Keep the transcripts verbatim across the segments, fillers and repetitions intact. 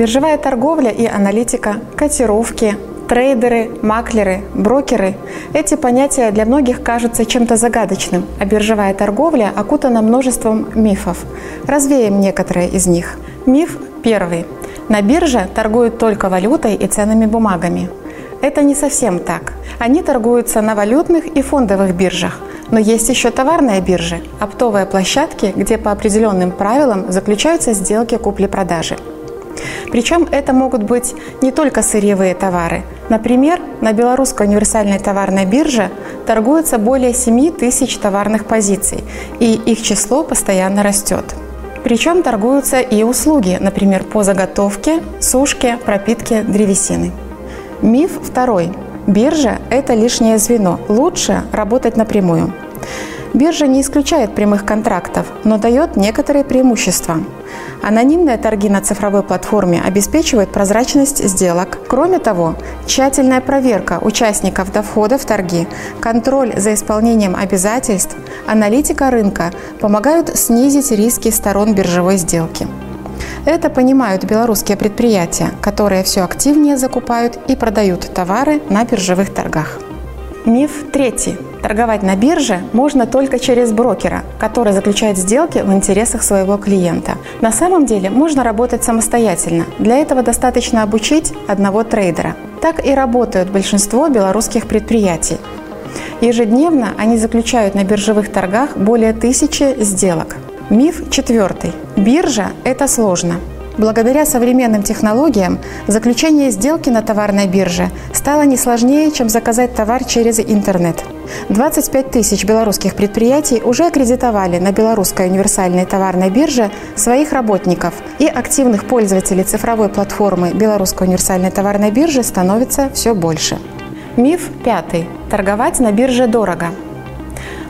биржевая торговля и аналитика, котировки, трейдеры, маклеры, брокеры – эти понятия для многих кажутся чем-то загадочным, а биржевая торговля окутана множеством мифов. Развеем некоторые из них. Миф первый. На бирже торгуют только валютой и ценными бумагами. Это не совсем так. Они торгуются на валютных и фондовых биржах. Но есть еще товарные биржи – оптовые площадки, где по определенным правилам заключаются сделки купли-продажи. Причем это могут быть не только сырьевые товары. Например, на Белорусской универсальной товарной бирже торгуется более семи тысяч товарных позиций, и их число постоянно растет. Причем торгуются и услуги, например, по заготовке, сушке, пропитке древесины. Миф второй. Биржа – это лишнее звено, лучше работать напрямую. Биржа не исключает прямых контрактов, но дает некоторые преимущества. Анонимные торги на цифровой платформе обеспечивают прозрачность сделок. Кроме того, тщательная проверка участников до входа в торги, контроль за исполнением обязательств, аналитика рынка помогают снизить риски сторон биржевой сделки. Это понимают белорусские предприятия, которые все активнее закупают и продают товары на биржевых торгах. Миф третий. Торговать на бирже можно только через брокера, который заключает сделки в интересах своего клиента. На самом деле можно работать самостоятельно. Для этого достаточно обучить одного трейдера. Так и работают большинство белорусских предприятий. Ежедневно они заключают на биржевых торгах более тысячи сделок. Миф четвертый. Биржа – это сложно. Благодаря современным технологиям заключение сделки на товарной бирже стало не сложнее, чем заказать товар через интернет. двадцать пять тысяч белорусских предприятий уже аккредитовали на Белорусской универсальной товарной бирже своих работников, и активных пользователей цифровой платформы Белорусской универсальной товарной биржи становится все больше. Миф пятый. Торговать на бирже дорого.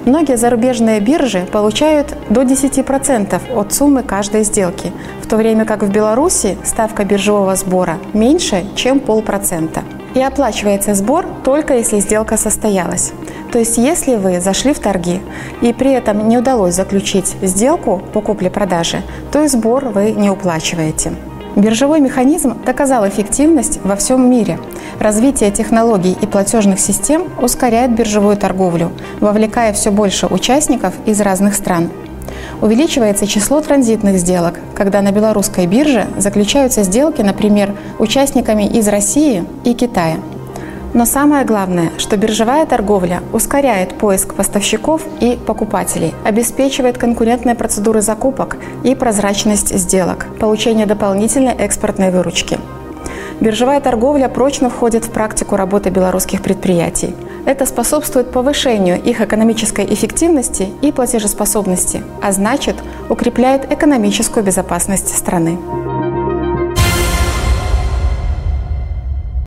Многие зарубежные биржи получают до десяти процентов от суммы каждой сделки, в то время как в Беларуси ставка биржевого сбора меньше, чем полпроцента. И оплачивается сбор только если сделка состоялась. То есть если вы зашли в торги и при этом не удалось заключить сделку по купле-продаже, то и сбор вы не уплачиваете. Биржевой механизм доказал эффективность во всем мире. Развитие технологий и платежных систем ускоряет биржевую торговлю, вовлекая все больше участников из разных стран. Увеличивается число транзитных сделок, когда на белорусской бирже заключаются сделки, например, участниками из России и Китая. Но самое главное, что биржевая торговля ускоряет поиск поставщиков и покупателей, обеспечивает конкурентные процедуры закупок и прозрачность сделок, получение дополнительной экспортной выручки. Биржевая торговля прочно входит в практику работы белорусских предприятий. Это способствует повышению их экономической эффективности и платежеспособности, а значит, укрепляет экономическую безопасность страны.